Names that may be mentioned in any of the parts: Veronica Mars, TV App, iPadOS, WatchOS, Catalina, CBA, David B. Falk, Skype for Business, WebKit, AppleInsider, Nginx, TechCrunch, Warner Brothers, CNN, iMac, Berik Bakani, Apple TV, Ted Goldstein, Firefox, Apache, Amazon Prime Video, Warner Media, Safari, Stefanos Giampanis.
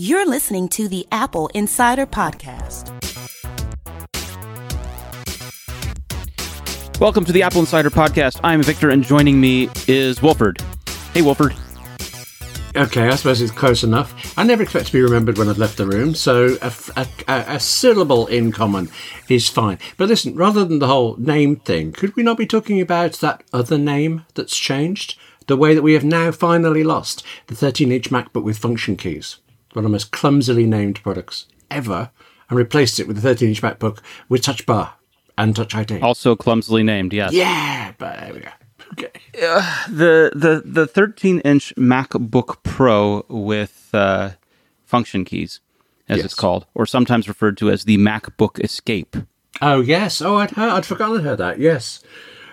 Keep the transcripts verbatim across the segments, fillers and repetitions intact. You're listening to the Apple Insider Podcast. Welcome to the Apple Insider Podcast. I'm Victor, and joining me is Wolford. Hey, Wolford. Okay, I suppose it's close enough. I never expect to be remembered when I've left the room, so a, a, a syllable in common is fine. But listen, rather than the whole name thing, could we not be talking about that other name that's changed? The way that we have now finally lost the thirteen-inch MacBook with function keys, one of the most clumsily named products ever, and replaced it with a thirteen-inch MacBook with Touch Bar and Touch I D. Also clumsily named, yes. Yeah, but there we go. Okay. Uh, the the the thirteen-inch MacBook Pro with uh, function keys, as yes. It's called, or sometimes referred to as the MacBook Escape. Oh yes. Oh, I'd heard, I'd forgotten heard that. Yes.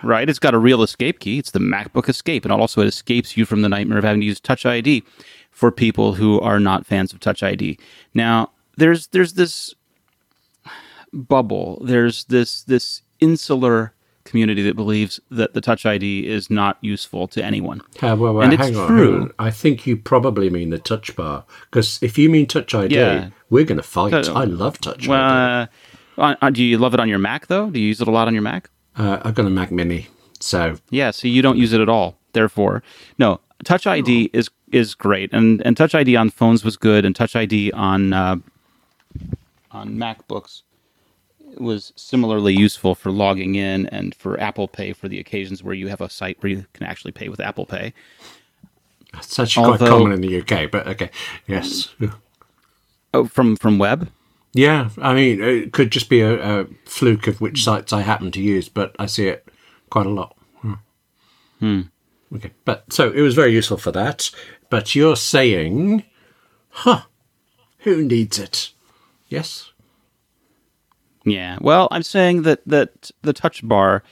Right. It's got a real escape key. It's the MacBook Escape, and also it escapes you from the nightmare of having to use Touch I D. For people who are not fans of Touch I D. Now, there's there's this bubble, there's this this insular community that believes that the Touch I D is not useful to anyone. Uh, well, well, and it's hang on, true. Hang on. I think you probably mean the Touch Bar, because if you mean Touch I D, yeah. we're going to fight. Uh, I love Touch well, I D. Uh, do you love it on your Mac, though? Do you use it a lot on your Mac? Uh, I've got a Mac Mini, so... Yeah, so you don't use it at all, therefore. No, Touch I D oh. is... is great, and and Touch I D on phones was good, and Touch I D on uh, on MacBooks was similarly useful for logging in and for Apple Pay for the occasions where you have a site where you can actually pay with Apple Pay. That's actually Although, quite common in the U K, but okay, yes. Oh, from from web? Yeah, I mean, it could just be a, a fluke of which sites I happen to use, but I see it quite a lot. Hmm. hmm. Okay, but so it was very useful for that. But you're saying, huh, who needs it? Yes? Yeah, well, I'm saying that, that the Touch Bar,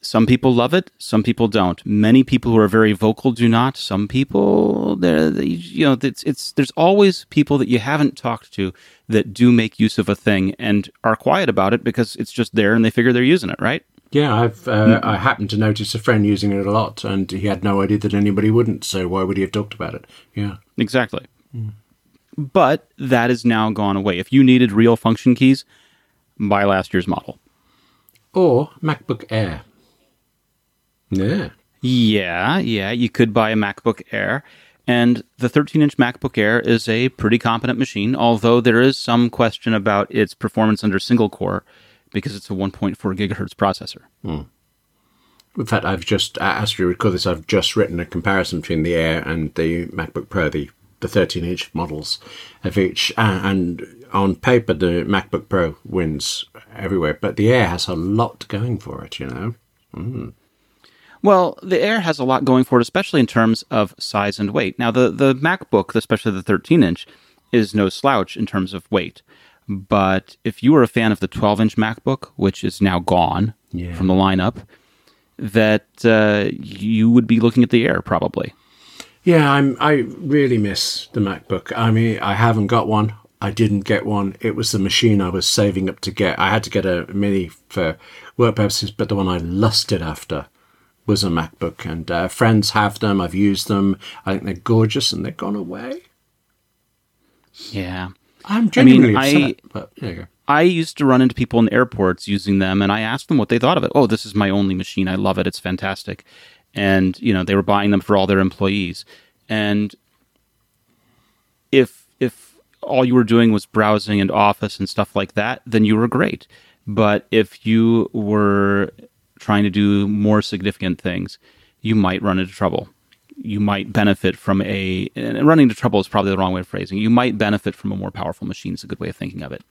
some people love it, some people don't. Many people who are very vocal do not. Some people, they're, they, you know, it's, it's there's always people that you haven't talked to that do make use of a thing and are quiet about it because it's just there and they figure they're using it, right? Yeah, I've uh, I happened to notice a friend using it a lot, and he had no idea that anybody wouldn't, so why would he have talked about it? Yeah. Exactly. Mm. But that has now gone away. If you needed real function keys, buy last year's model. Or MacBook Air. Yeah. Yeah, yeah, you could buy a MacBook Air. And the thirteen-inch MacBook Air is a pretty competent machine, although there is some question about its performance under single-core, because it's a one point four gigahertz processor. Mm. In fact, I've just, as you recall this, I've just written a comparison between the Air and the MacBook Pro, the, the thirteen-inch models of each. And on paper, the MacBook Pro wins everywhere, but the Air has a lot going for it, you know? Mm. Well, the Air has a lot going for it, especially in terms of size and weight. Now, the, the MacBook, especially the thirteen-inch, is no slouch in terms of weight. But if you were a fan of the twelve-inch MacBook, which is now gone yeah. from the lineup, that uh, you would be looking at the Air probably. Yeah, I'm. I really miss the MacBook. I mean, I haven't got one. I didn't get one. It was the machine I was saving up to get. I had to get a Mini for work purposes, but the one I lusted after was a MacBook. And uh, friends have them. I've used them. I think they're gorgeous, and they've gone away. Yeah. I'm genuinely I mean, upset, I, but there you go. I used to run into people in airports using them, and I asked them what they thought of it. Oh, this is my only machine. I love it. It's fantastic. And, you know, they were buying them for all their employees. And if if all you were doing was browsing and Office and stuff like that, then you were great. But if you were trying to do more significant things, you might run into trouble. You might benefit from a... And running into trouble is probably the wrong way of phrasing. You might benefit from a more powerful machine is a good way of thinking of it.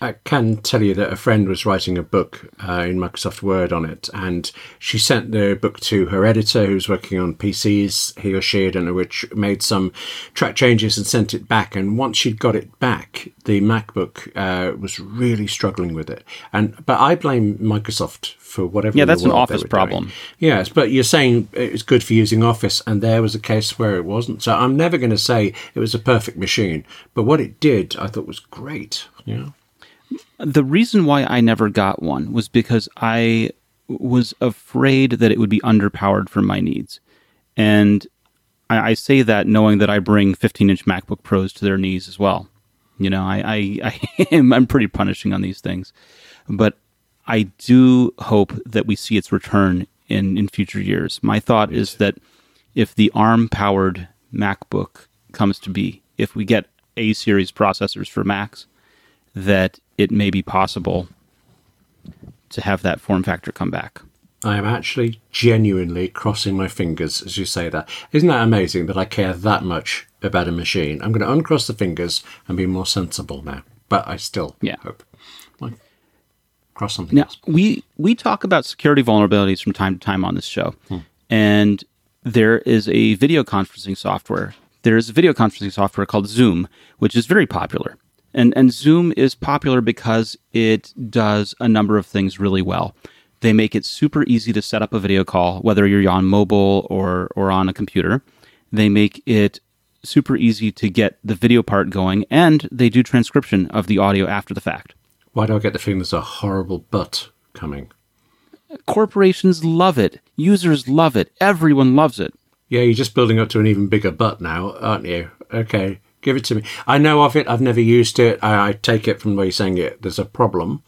I can tell you that a friend was writing a book uh, in Microsoft Word on it, and she sent the book to her editor who was working on P Cs, he or she, I don't know which, made some track changes and sent it back. And once she'd got it back, the MacBook uh, was really struggling with it. And But I blame Microsoft for whatever. Yeah, that's an Office problem. Doing. Yes, but you're saying it's good for using Office, and there was a case where it wasn't. So I'm never going to say it was a perfect machine, but what it did, I thought was great. Yeah. The reason why I never got one was because I was afraid that it would be underpowered for my needs. And I, I say that knowing that I bring fifteen-inch MacBook Pros to their knees as well. You know, I, I, I am, I'm pretty punishing on these things. But I do hope that we see its return in, in future years. My thought is that if the ARM-powered MacBook comes to be, if we get A-series processors for Macs, that it may be possible to have that form factor come back. I am actually genuinely crossing my fingers as you say that. Isn't that amazing that I care that much about a machine? I'm going to uncross the fingers and be more sensible now. But I still yeah. hope. Well, cross something now, else. We, we talk about security vulnerabilities from time to time on this show. Hmm. And there is a video conferencing software. There is a video conferencing software called Zoom, which is very popular. And, and Zoom is popular because it does a number of things really well. They make it super easy to set up a video call, whether you're on mobile or or on a computer. They make it super easy to get the video part going, and they do transcription of the audio after the fact. Why do I get the feeling there's a horrible but coming? Corporations love it. Users love it. Everyone loves it. Yeah, you're just building up to an even bigger but now, aren't you? Okay, give it to me. I know of it. I've never used it. I, I take it from the way you're saying it. There's a problem.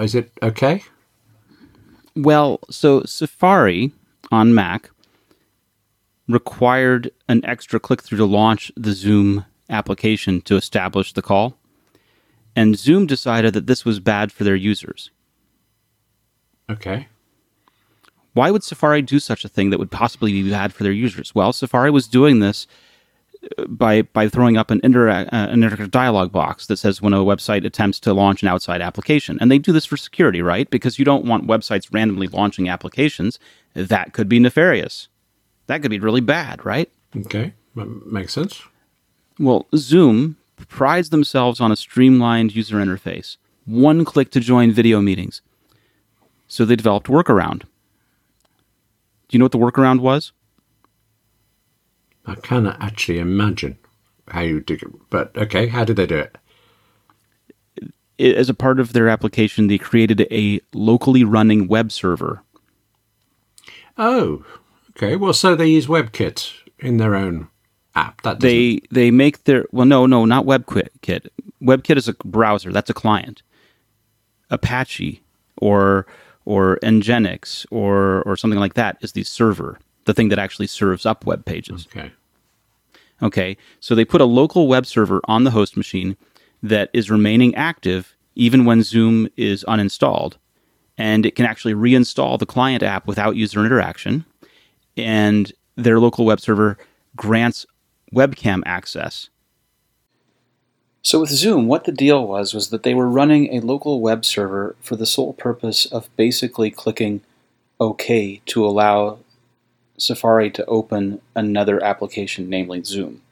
Is it okay? Well, so Safari on Mac required an extra click-through to launch the Zoom application to establish the call, and Zoom decided that this was bad for their users. Okay. Why would Safari do such a thing that would possibly be bad for their users? Well, Safari was doing this by by throwing up an interact, uh, an interactive dialog box that says when a website attempts to launch an outside application. And they do this for security, right? Because you don't want websites randomly launching applications. That could be nefarious. That could be really bad, right? Okay, that makes sense. Well, Zoom prides themselves on a streamlined user interface. One click to join video meetings. So they developed workaround. Do you know what the workaround was? I cannot actually imagine how you did it, but okay, how did they do it? It? As a part of their application, they created a locally running web server. Oh, okay. Well, so they use WebKit in their own app. That they they make their well, no, no, not WebKit. WebKit is a browser. That's a client. Apache or or Nginx or or something like that is the server. The thing that actually serves up web pages. Okay. Okay. So they put a local web server on the host machine that is remaining active even when Zoom is uninstalled. And it can actually reinstall the client app without user interaction. And their local web server grants webcam access. So with Zoom, what the deal was, was that they were running a local web server for the sole purpose of basically clicking OK to allow Safari to open another application, namely Zoom,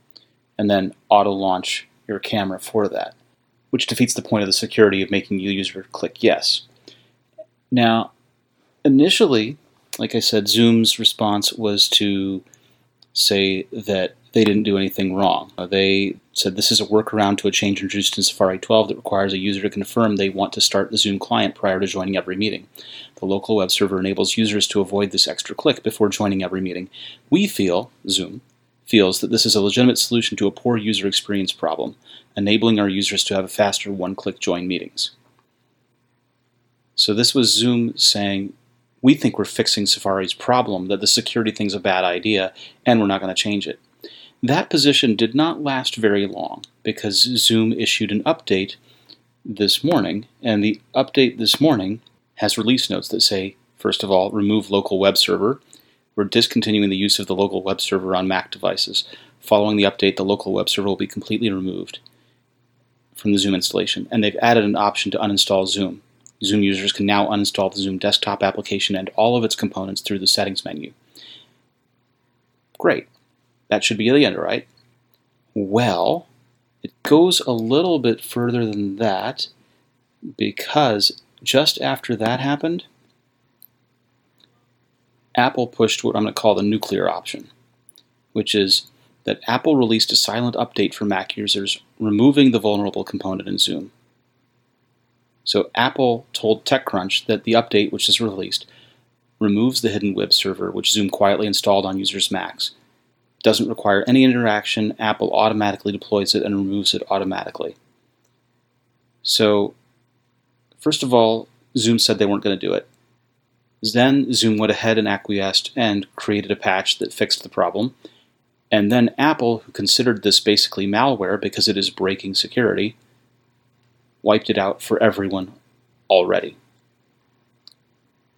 and then auto-launch your camera for that, which defeats the point of the security of making the user click yes. Now, initially, like I said, Zoom's response was to say that they didn't do anything wrong. They said this is a workaround to a change introduced in Safari twelve that requires a user to confirm they want to start the Zoom client prior to joining every meeting. The local web server enables users to avoid this extra click before joining every meeting. We feel, Zoom, feels that this is a legitimate solution to a poor user experience problem, enabling our users to have a faster one-click join meetings. So this was Zoom saying, we think we're fixing Safari's problem, that the security thing's a bad idea, and we're not going to change it. That position did not last very long because Zoom issued an update this morning, and the update this morning has release notes that say, first of all, remove local web server. We're discontinuing the use of the local web server on Mac devices. Following the update, the local web server will be completely removed from the Zoom installation, and they've added an option to uninstall Zoom. Zoom users can now uninstall the Zoom desktop application and all of its components through the settings menu. Great. That should be the end, right? Well, it goes a little bit further than that because just after that happened, Apple pushed what I'm going to call the nuclear option, which is that Apple released a silent update for Mac users removing the vulnerable component in Zoom. So Apple told TechCrunch that the update, which is released, removes the hidden web server, which Zoom quietly installed on users' Macs. doesn't require any interaction. Apple automatically deploys it and removes it automatically. So, first of all, Zoom said they weren't going to do it. Then Zoom went ahead and acquiesced and created a patch that fixed the problem. And then Apple, who considered this basically malware because it is breaking security, wiped it out for everyone already.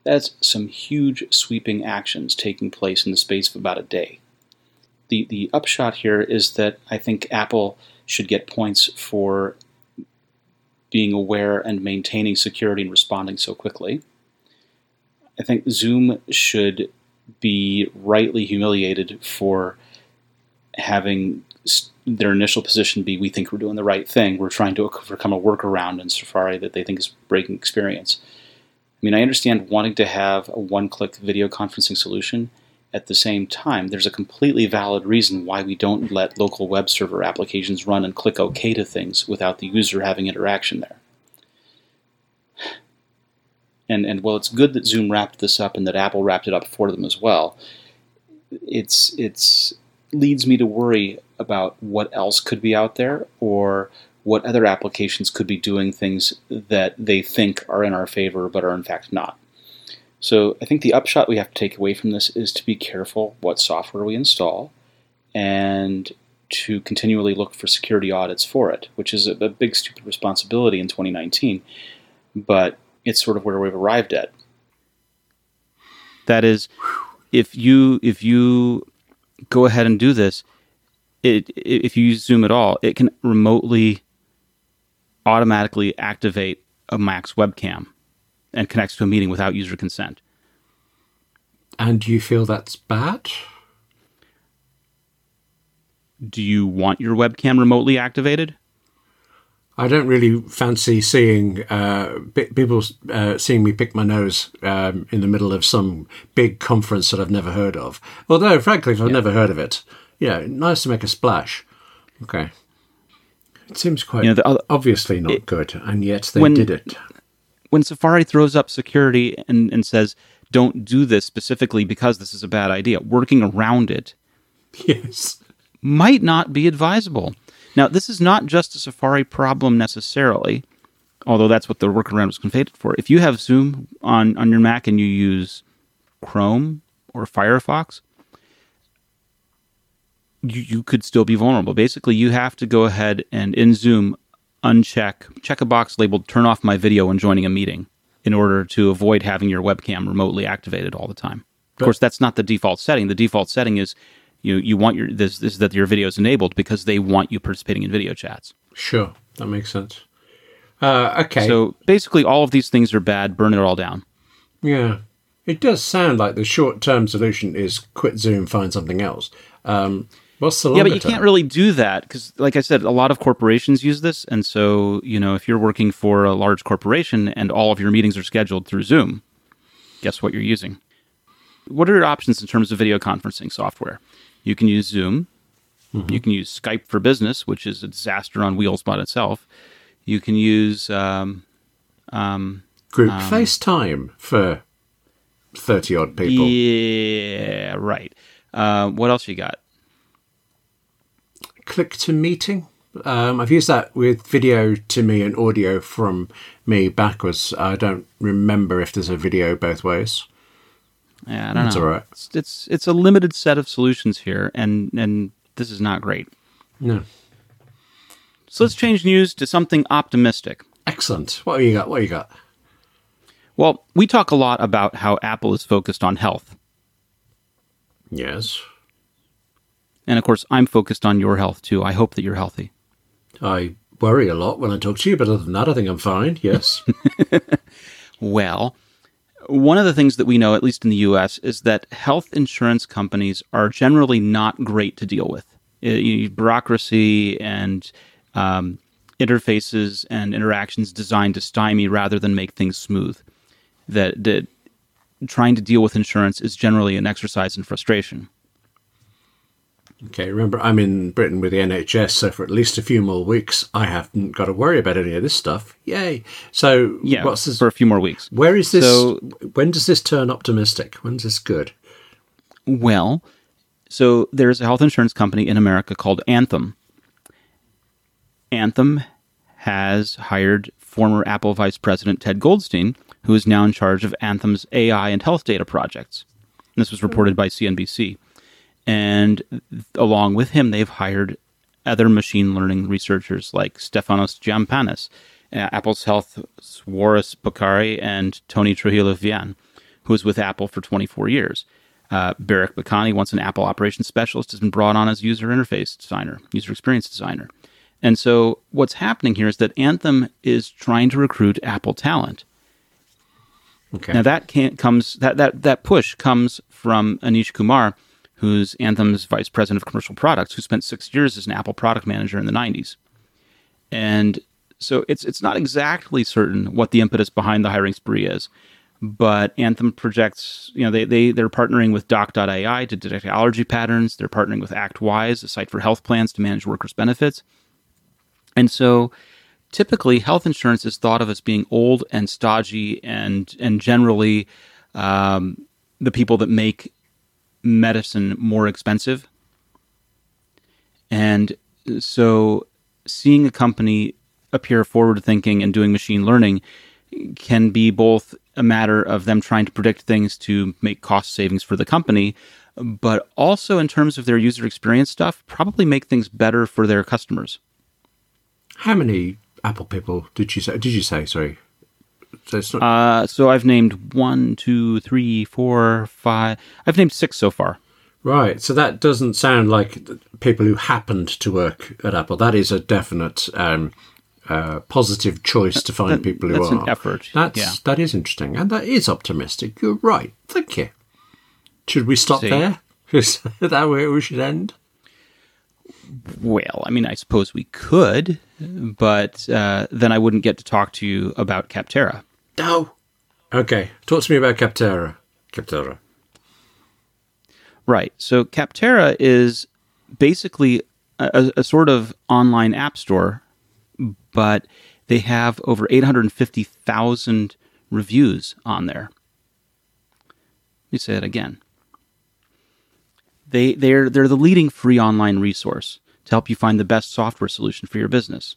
That's some huge sweeping actions taking place in the space of about a day. The the upshot here is that I think Apple should get points for being aware and maintaining security and responding so quickly. I think Zoom should be rightly humiliated for having their initial position be, we think we're doing the right thing. We're trying to overcome a workaround in Safari that they think is breaking experience. I mean, I understand wanting to have a one-click video conferencing solution. At the same time, there's a completely valid reason why we don't let local web server applications run and click OK to things without the user having interaction there. And and while it's good that Zoom wrapped this up and that Apple wrapped it up for them as well, it's it's leads me to worry about what else could be out there or what other applications could be doing things that they think are in our favor but are in fact not. So I think the upshot we have to take away from this is to be careful what software we install and to continually look for security audits for it, which is a, a big, stupid responsibility in twenty nineteen, but it's sort of where we've arrived at. That is, if you if you go ahead and do this, it, if you use Zoom at all, it can remotely, automatically activate a Mac's webcam and connects to a meeting without user consent. And do you feel that's bad? Do you want your webcam remotely activated? I don't really fancy seeing uh, people uh, seeing me pick my nose um, in the middle of some big conference that I've never heard of. Although, frankly, if I've yeah. never heard of it, yeah, nice to make a splash. Okay. It seems quite you know, the other, obviously not it, good, and yet they when, did it. When Safari throws up security and, and says, don't do this specifically because this is a bad idea, working around it yes. might not be advisable. Now, this is not just a Safari problem necessarily, although that's what the workaround was configured for. If you have Zoom on, on your Mac and you use Chrome or Firefox, you, you could still be vulnerable. Basically, you have to go ahead and in Zoom uncheck, check a box labeled turn off my video when joining a meeting in order to avoid having your webcam remotely activated all the time. Of but, course, that's not the default setting. The default setting is you you want your this, this that your video is enabled because they want you participating in video chats. Sure, that makes sense. Uh, okay. So basically all of these things are bad. Burn it all down. Yeah. It does sound like the short-term solution is quit Zoom, find something else. Um What's the yeah, but you term? Can't really do that because, like I said, a lot of corporations use this. And so, you know, if you're working for a large corporation and all of your meetings are scheduled through Zoom, guess what you're using? What are your options in terms of video conferencing software? You can use Zoom. Mm-hmm. You can use Skype for Business, which is a disaster on wheels by itself. You can use... Um, um, Group um, FaceTime for thirty-odd people. Yeah, right. Uh, what else you got? Click to meeting. Um, I've used that with video to me and audio from me backwards. I don't remember if there's a video both ways. Yeah, I don't That's know. That's all right. It's, it's it's a limited set of solutions here, and and this is not great. No. So let's change news to something optimistic. Excellent. What have you got? What have you got? Well, we talk a lot about how Apple is focused on health. Yes. And, of course, I'm focused on your health, too. I hope that you're healthy. I worry a lot when I talk to you, but other than that, I think I'm fine, yes. Well, one of the things that we know, at least in the U S, is that health insurance companies are generally not great to deal with. It, bureaucracy and um, interfaces and interactions designed to stymie rather than make things smooth. That, that trying to deal with insurance is generally an exercise in frustration. Okay, remember, I'm in Britain with the N H S, so for at least a few more weeks, I haven't got to worry about any of this stuff. Yay. So yeah, what's this? For a few more weeks. Where is this? So, when does this turn optimistic? When's this good? Well, So there's a health insurance company in America called Anthem. Anthem has hired former Apple Vice President Ted Goldstein, who is now in charge of Anthem's A I and health data projects. And this was reported by C N B C. And along with him, they've hired other machine learning researchers like Stefanos Giampanis, uh, Apple's Health's Waris Bokhari, and Tony Trujillo-Vian, who was with Apple for twenty-four years. Uh, Barak Bakani, once an Apple operations specialist, has been brought on as user interface designer, user experience designer. And so what's happening here is that Anthem is trying to recruit Apple talent. Okay. Now that can't comes that, that that push comes from Anish Kumar, who's Anthem's vice president of commercial products, who spent six years as an Apple product manager in the nineties. And so it's it's not exactly certain what the impetus behind the hiring spree is, but Anthem projects, you know, they, they, they're partnering with doc dot A I to detect allergy patterns. They're partnering with ActWise, a site for health plans to manage workers' benefits. And so typically health insurance is thought of as being old and stodgy and, and generally um, the people that make medicine more expensive. And so seeing a company appear forward thinking and doing machine learning can be both a matter of them trying to predict things to make cost savings for the company, but also in terms of their user experience stuff, probably make things better for their customers. How many Apple people did you say? Did you say, sorry? So, it's not- uh, so I've named one, two, three, four, five. I've named six so far. Right. So that doesn't sound like people who happened to work at Apple. That is a definite um, uh, positive choice to find that, people who that's are. That's an effort. That's, yeah. That is interesting. And that is optimistic. You're right. Thank you. Should we stop See? there? Is that where we should end? Well, I mean, I suppose we could, but uh, then I wouldn't get to talk to you about Capterra. No. Okay. Talk to me about Capterra. Capterra. Right. So Capterra is basically a, a sort of online app store, but they have over eight hundred fifty thousand reviews on there. Let me say that again. They, they're, they're the leading free online resource to help you find the best software solution for your business.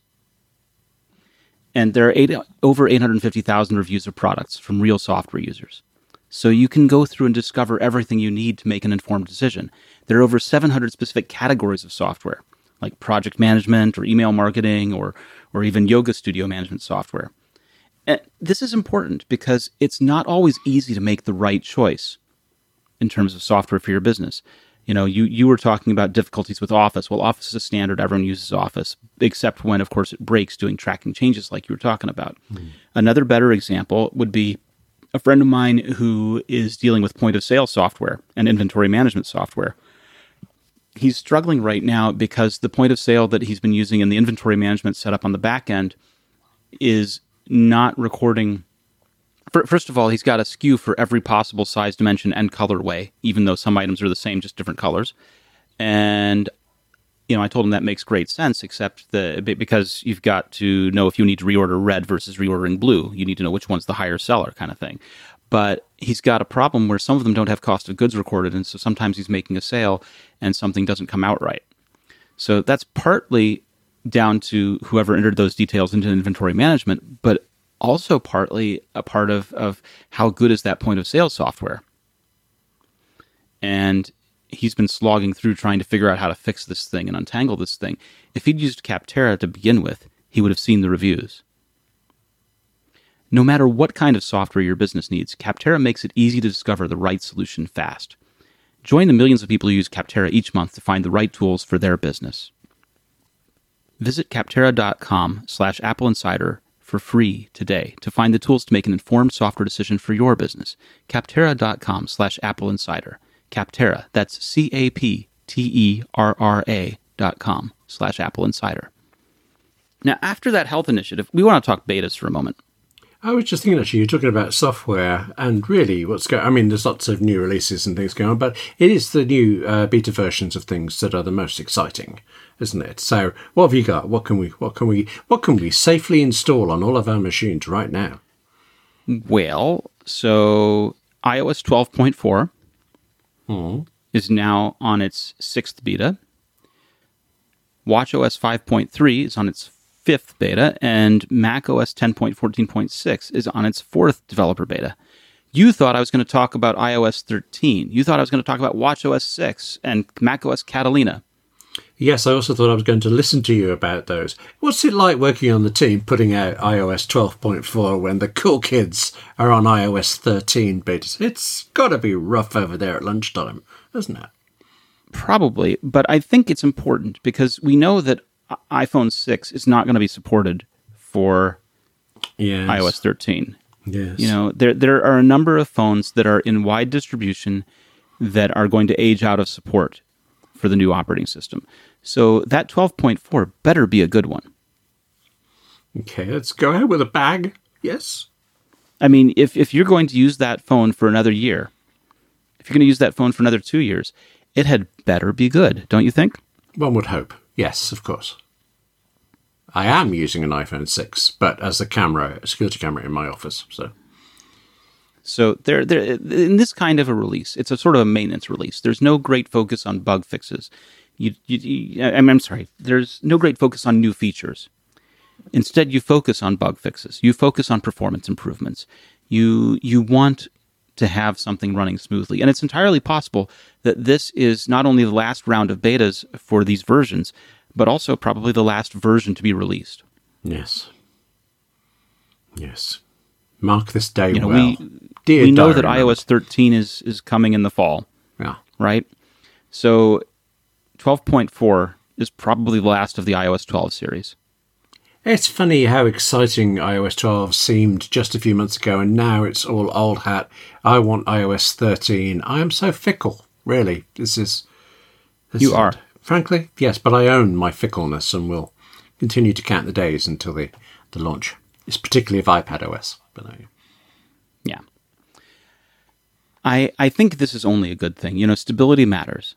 And there are eight, over eight hundred fifty thousand reviews of products from real software users. So you can go through and discover everything you need to make an informed decision. There are over seven hundred specific categories of software, like project management or email marketing or, or even yoga studio management software. And this is important because it's not always easy to make the right choice in terms of software for your business. You know, you, you were talking about difficulties with Office. Well, Office is a standard. Everyone uses Office, except when, of course, it breaks doing tracking changes like you were talking about. Mm. Another better example would be a friend of mine who is dealing with point-of-sale software and inventory management software. He's struggling right now because the point-of-sale that he's been using in the inventory management setup on the back end is not recording. First of all, he's got a S K U for every possible size, dimension, and colorway, even though some items are the same, just different colors. And, you know, I told him that makes great sense, except the because you've got to know if you need to reorder red versus reordering blue. You need to know which one's the higher seller kind of thing. But he's got a problem where some of them don't have cost of goods recorded, and so sometimes he's making a sale and something doesn't come out right. So that's partly down to whoever entered those details into inventory management, but also partly a part of, of how good is that point of sale software. And he's been slogging through trying to figure out how to fix this thing and untangle this thing. If he'd used Capterra to begin with, he would have seen the reviews. No matter what kind of software your business needs, Capterra makes it easy to discover the right solution fast. Join the millions of people who use Capterra each month to find the right tools for their business. Visit capterra.com slash Apple Insider for free today to find the tools to make an informed software decision for your business. Capterra.com slash Apple Insider. Capterra, that's C-A-P-T-E-R-R-A dot com slash Apple Insider. Now, after that health initiative, we want to talk betas for a moment. I was just thinking, actually, you're talking about software and really what's going on. I mean, there's lots of new releases and things going on, but it is the new uh, beta versions of things that are the most exciting, isn't it? So what have you got? What can we what can we what can we safely install on all of our machines right now? Well, so iOS twelve point four mm. is now on its sixth beta. WatchOS five point three is on its fifth beta, and macOS ten point fourteen point six is on its fourth developer beta. You thought I was going to talk about iOS thirteen. You thought I was going to talk about WatchOS six and macOS Catalina. Yes, I also thought I was going to listen to you about those. What's it like working on the team putting out iOS twelve point four when the cool kids are on iOS thirteen betas? It's got to be rough over there at lunchtime, isn't it? Probably, but I think it's important because we know that iPhone six is not going to be supported for yes. iOS thirteen. Yes. You know, there there are a number of phones that are in wide distribution that are going to age out of support for the new operating system. So that twelve point four better be a good one. Okay, let's go ahead with a bag. Yes. I mean, if, if you're going to use that phone for another year, if you're going to use that phone for another two years, it had better be good, don't you think? One would hope. Yes, of course. I am using an iPhone six, but as a camera, a security camera in my office. So, so there, there, in this kind of a release, it's a sort of a maintenance release. There's no great focus on bug fixes. You, you, you I'm, I'm sorry. There's no great focus on new features. Instead, you focus on bug fixes. You focus on performance improvements. You, you want to have something running smoothly. And it's entirely possible that this is not only the last round of betas for these versions, but also probably the last version to be released. Yes. Yes. Mark this day you know, well. We, Dear we know that iOS thirteen is, is coming in the fall. Yeah. Right? So twelve point four is probably the last of the iOS twelve series. It's funny how exciting iOS twelve seemed just a few months ago, and now it's all old hat. I want iOS thirteen. I am so fickle, really. This is... This you are. Frankly, yes, but I own my fickleness and will continue to count the days until the, the launch. It's particularly of iPadOS. But I... Yeah. I, I think this is only a good thing. You know, stability matters.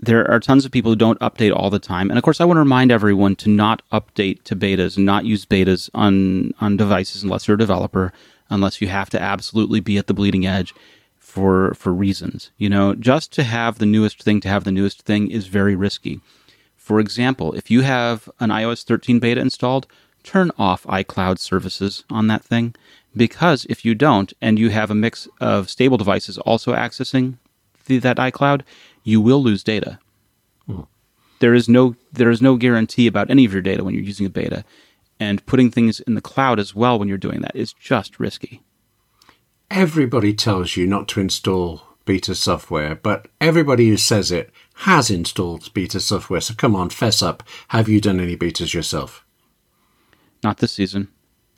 There are tons of people who don't update all the time. And, of course, I want to remind everyone to not update to betas and not use betas on, on devices unless you're a developer, unless you have to absolutely be at the bleeding edge for for reasons. You know, just to have the newest thing to have the newest thing is very risky. For example, if you have an iOS thirteen beta installed, turn off iCloud services on that thing, because if you don't and you have a mix of stable devices also accessing the, that iCloud, you will lose data. Hmm. There is no there is no guarantee about any of your data when you're using a beta. And putting things in the cloud as well when you're doing that is just risky. Everybody tells you not to install beta software, but everybody who says it has installed beta software. So come on, fess up. Have you done any betas yourself? Not this season.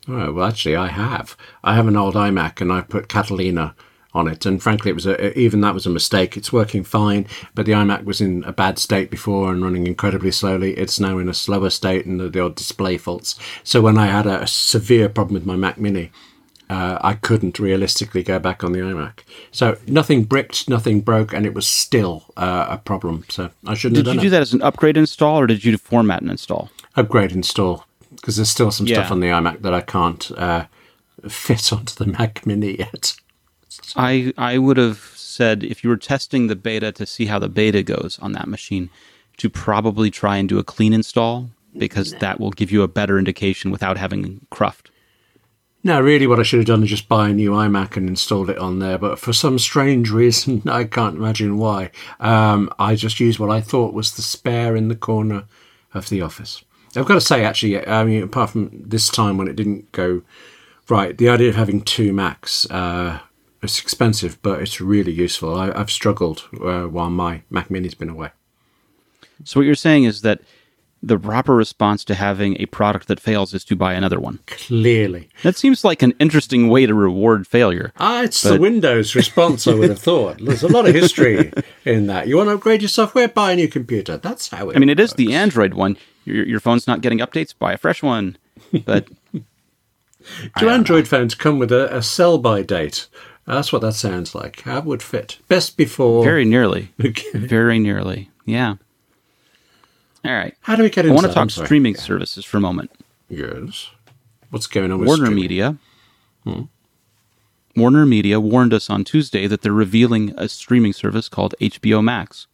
Oh, well, actually, I have. I have an old iMac and I've put Catalina on it, and frankly it was a, even that was a mistake. It's working fine, but the iMac was in a bad state before and running incredibly slowly. It's now in a slower state and the, the odd display faults. So when I had a, a severe problem with my Mac Mini, uh, I couldn't realistically go back on the iMac. So nothing bricked, nothing broke, and it was still uh, a problem. So I shouldn't did have done Did you do it. That as an upgrade install, or did you format and install? Upgrade install, because there's still some yeah. stuff on the iMac that I can't uh, fit onto the Mac Mini yet. I, I would have said, if you were testing the beta to see how the beta goes on that machine, to probably try and do a clean install, because no. that will give you a better indication without having cruft. No, really what I should have done is just buy a new iMac and installed it on there. But for some strange reason, I can't imagine why, um, I just used what I thought was the spare in the corner of the office. I've got to say, actually, I mean, apart from this time when it didn't go right, the idea of having two Macs... Uh, It's expensive, but it's really useful. I, I've struggled uh, while my Mac Mini's been away. So what you're saying is that the proper response to having a product that fails is to buy another one. Clearly. That seems like an interesting way to reward failure. Ah, it's but... the Windows response, I would have thought. There's a lot of history in that. You want to upgrade your software? Buy a new computer. That's how it I mean, it works. Is the Android one. Your, your phone's not getting updates? Buy a fresh one. But do Android phones come with a, a sell-by date? That's what that sounds like. How would fit? Best before. Very nearly. Okay. Very nearly. Yeah. All right. How do we get into I want to talk streaming yeah. services for a moment. Yes. What's going on with Warner streaming? Media. Hmm. Warner Media warned us on Tuesday that they're revealing a streaming service called H B O Max.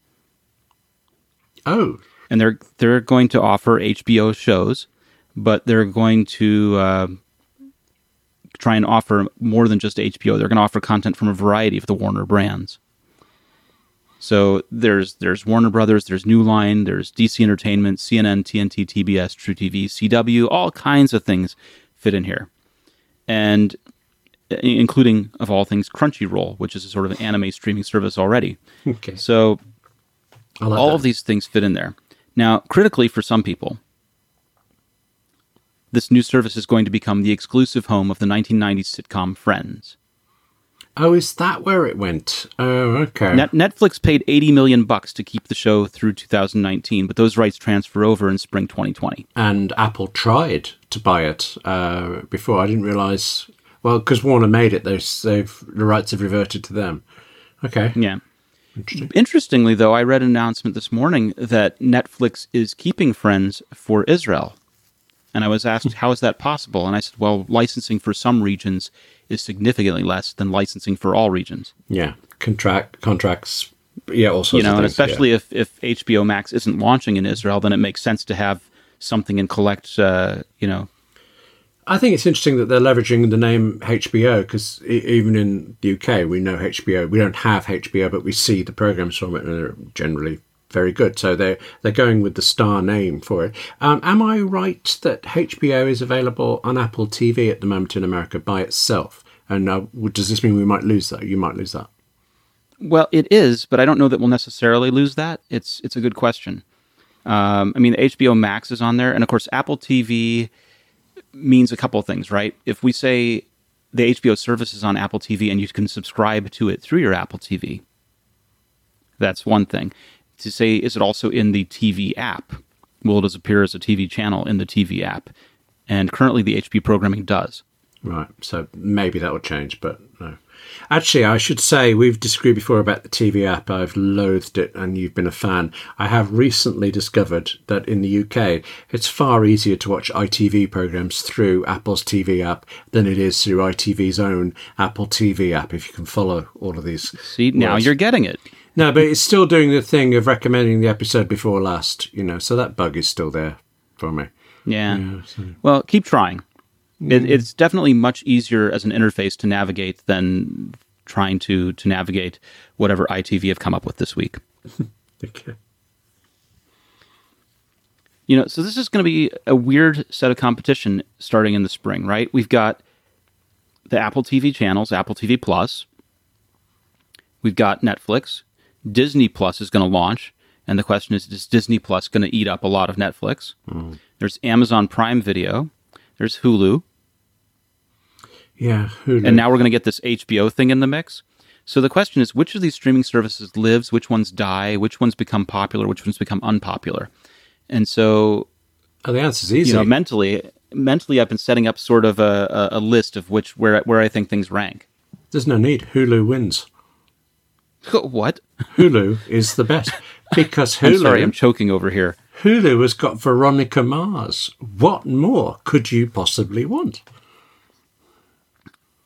Oh. And they're they're going to offer H B O shows, but they're going to uh, try and offer more than just H B O. They're going to offer content from a variety of the Warner brands. So there's there's Warner Brothers, there's New Line, there's D C Entertainment, C N N, T N T, T B S, True T V, C W, all kinds of things fit in here. And including, of all things, Crunchyroll, which is a sort of anime streaming service already. Okay. So all that. Of these things fit in there. Now, critically for some people, this new service is going to become the exclusive home of the nineteen nineties sitcom Friends. Oh, is that where it went? Oh, okay. Net- Netflix paid eighty million bucks to keep the show through two thousand nineteen, but those rights transfer over in spring twenty twenty. And Apple tried to buy it uh, before. I didn't realize. Well, because Warner made it, they've, they've the rights have reverted to them. Okay. Yeah. Interesting. Interestingly, though, I read an announcement this morning that Netflix is keeping Friends for Israel. And I was asked, how is that possible? And I said, well, licensing for some regions is significantly less than licensing for all regions. Yeah, contract contracts, yeah, all sorts you know, of things. And especially yeah. if, if H B O Max isn't launching in Israel, then it makes sense to have something and collect, uh, you know. I think it's interesting that they're leveraging the name H B O, because even in the U K, we know H B O. We don't have H B O, but we see the programs from it, and they're generally very good. So they're, they're going with the star name for it. Um, am I right that H B O is available on Apple T V at the moment in America by itself? And uh, does this mean we might lose that? You might lose that. Well, it is, but I don't know that we'll necessarily lose that. It's it's a good question. Um, I mean, H B O Max is on there. And of course, Apple T V means a couple of things, right? If we say the H B O service is on Apple T V and you can subscribe to it through your Apple T V, that's one thing. To say, is it also in the T V app? Will it appear as a T V channel in the T V app? And currently the H B O programming does. Right, so maybe that will change, but no. Actually, I should say, we've disagreed before about the T V app. I've loathed it, and you've been a fan. I have recently discovered that in the U K, it's far easier to watch I T V programs through Apple's T V app than it is through I T V's own Apple T V app, if you can follow all of these. See, now words. You're getting it. No, but it's still doing the thing of recommending the episode before last, you know, so that bug is still there for me. Yeah. yeah so. Well, keep trying. It, it's definitely much easier as an interface to navigate than trying to, to navigate whatever I T V have come up with this week. Okay. You know, so this is going to be a weird set of competition starting in the spring, right? We've got the Apple T V channels, Apple T V Plus. We've got Netflix. Disney Plus is going to launch, and the question is, is Disney Plus going to eat up a lot of Netflix? Mm. There's Amazon Prime Video. There's Hulu. Yeah, Hulu. And now we're going to get this H B O thing in the mix. So the question is, which of these streaming services lives, which ones die, which ones become popular, which ones become unpopular? And so... Oh, the answer's easy. You know, mentally, mentally I've been setting up sort of a, a list of which where where I think things rank. There's no need. Hulu wins. What? Hulu is the best. Because Hulu... I'm sorry, I'm choking over here. Hulu has got Veronica Mars. What more could you possibly want?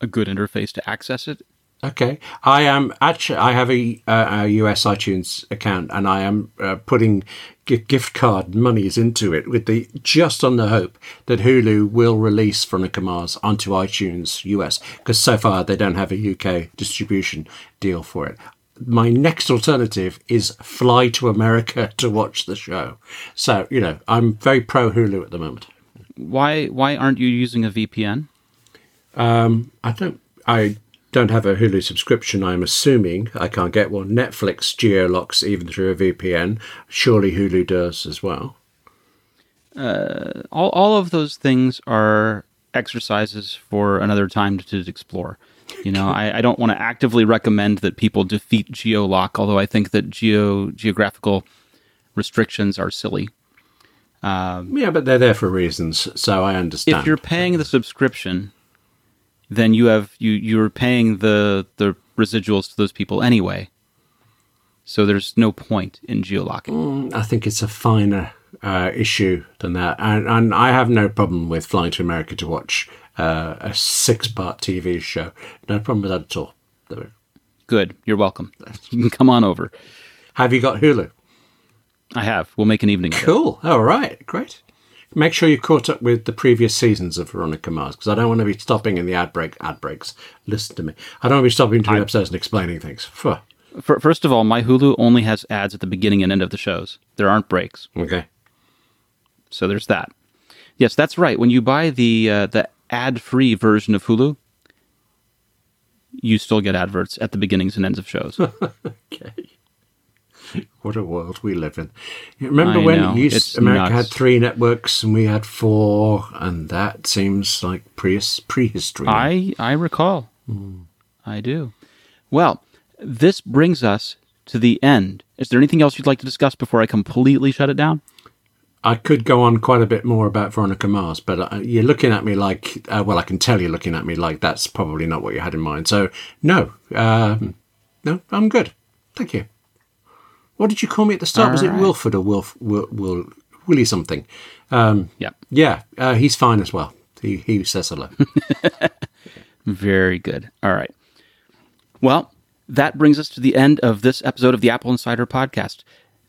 A good interface to access it. Okay, I am actually. I have a, uh, a U S iTunes account, and I am uh, putting g- gift card monies into it with the just on the hope that Hulu will release Veronica Mars onto iTunes U S, because so far they don't have a U K distribution deal for it. My next alternative is fly to America to watch the show. So, you know, I'm very pro Hulu at the moment. Why why aren't you using a V P N? Um, I don't I don't have a Hulu subscription, I'm assuming. I can't get one. Netflix geolocks even through a V P N. Surely Hulu does as well. Uh, all all of those things are exercises for another time to explore. You know, I, I don't want to actively recommend that people defeat geolock, although I think that geo geographical restrictions are silly. Um, yeah, but they're there for reasons, so I understand. If you're paying the subscription, then you have you you're paying the the residuals to those people anyway. So there's no point in geolocking. Mm, I think it's a finer uh, issue than that, and, and I have no problem with flying to America to watch. uh, a six-part T V show. No problem with that at all. Good. You're welcome. You can come on over. Have you got Hulu? I have. We'll make an evening. Cool. All right. Great. Make sure you caught up with the previous seasons of Veronica Mars, because I don't want to be stopping in the ad break. Ad breaks. Listen to me. I don't want to be stopping between episodes and explaining things. For, first of all, my Hulu only has ads at the beginning and end of the shows. There aren't breaks. Okay. So there's that. Yes, that's right. When you buy the uh, the ad-free version of Hulu, you still get adverts at the beginnings and ends of shows. Okay. What a world we live in. Remember I when know, used, America nuts. Had three networks and we had four, and that seems like pre- prehistory. I, I recall. Mm. I do. Well, this brings us to the end. Is there anything else you'd like to discuss before I completely shut it down? I could go on quite a bit more about Veronica Mars, but you're looking at me like, uh, well, I can tell you're looking at me like that's probably not what you had in mind. So, no, um, no, I'm good. Thank you. What did you call me at the start? All was right. It Wilford or Wilf, Will, Will, Willie something? Um, yeah. Yeah, uh, he's fine as well. He, he says hello. Very good. All right. Well, that brings us to the end of this episode of the Apple Insider Podcast.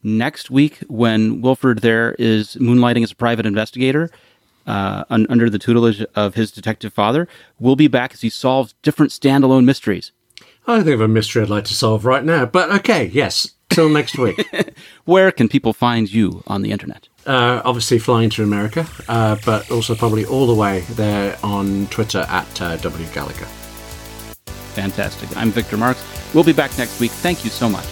Next week, when Wilford there is moonlighting as a private investigator uh, un- under the tutelage of his detective father, we'll be back as he solves different standalone mysteries. I don't think of a mystery I'd like to solve right now, but okay, yes. Till next week. Where can people find you on the internet? Uh, obviously flying to America, uh, but also probably all the way there on Twitter at uh, W Gallagher. Fantastic. I'm Victor Marks. We'll be back next week. Thank you so much.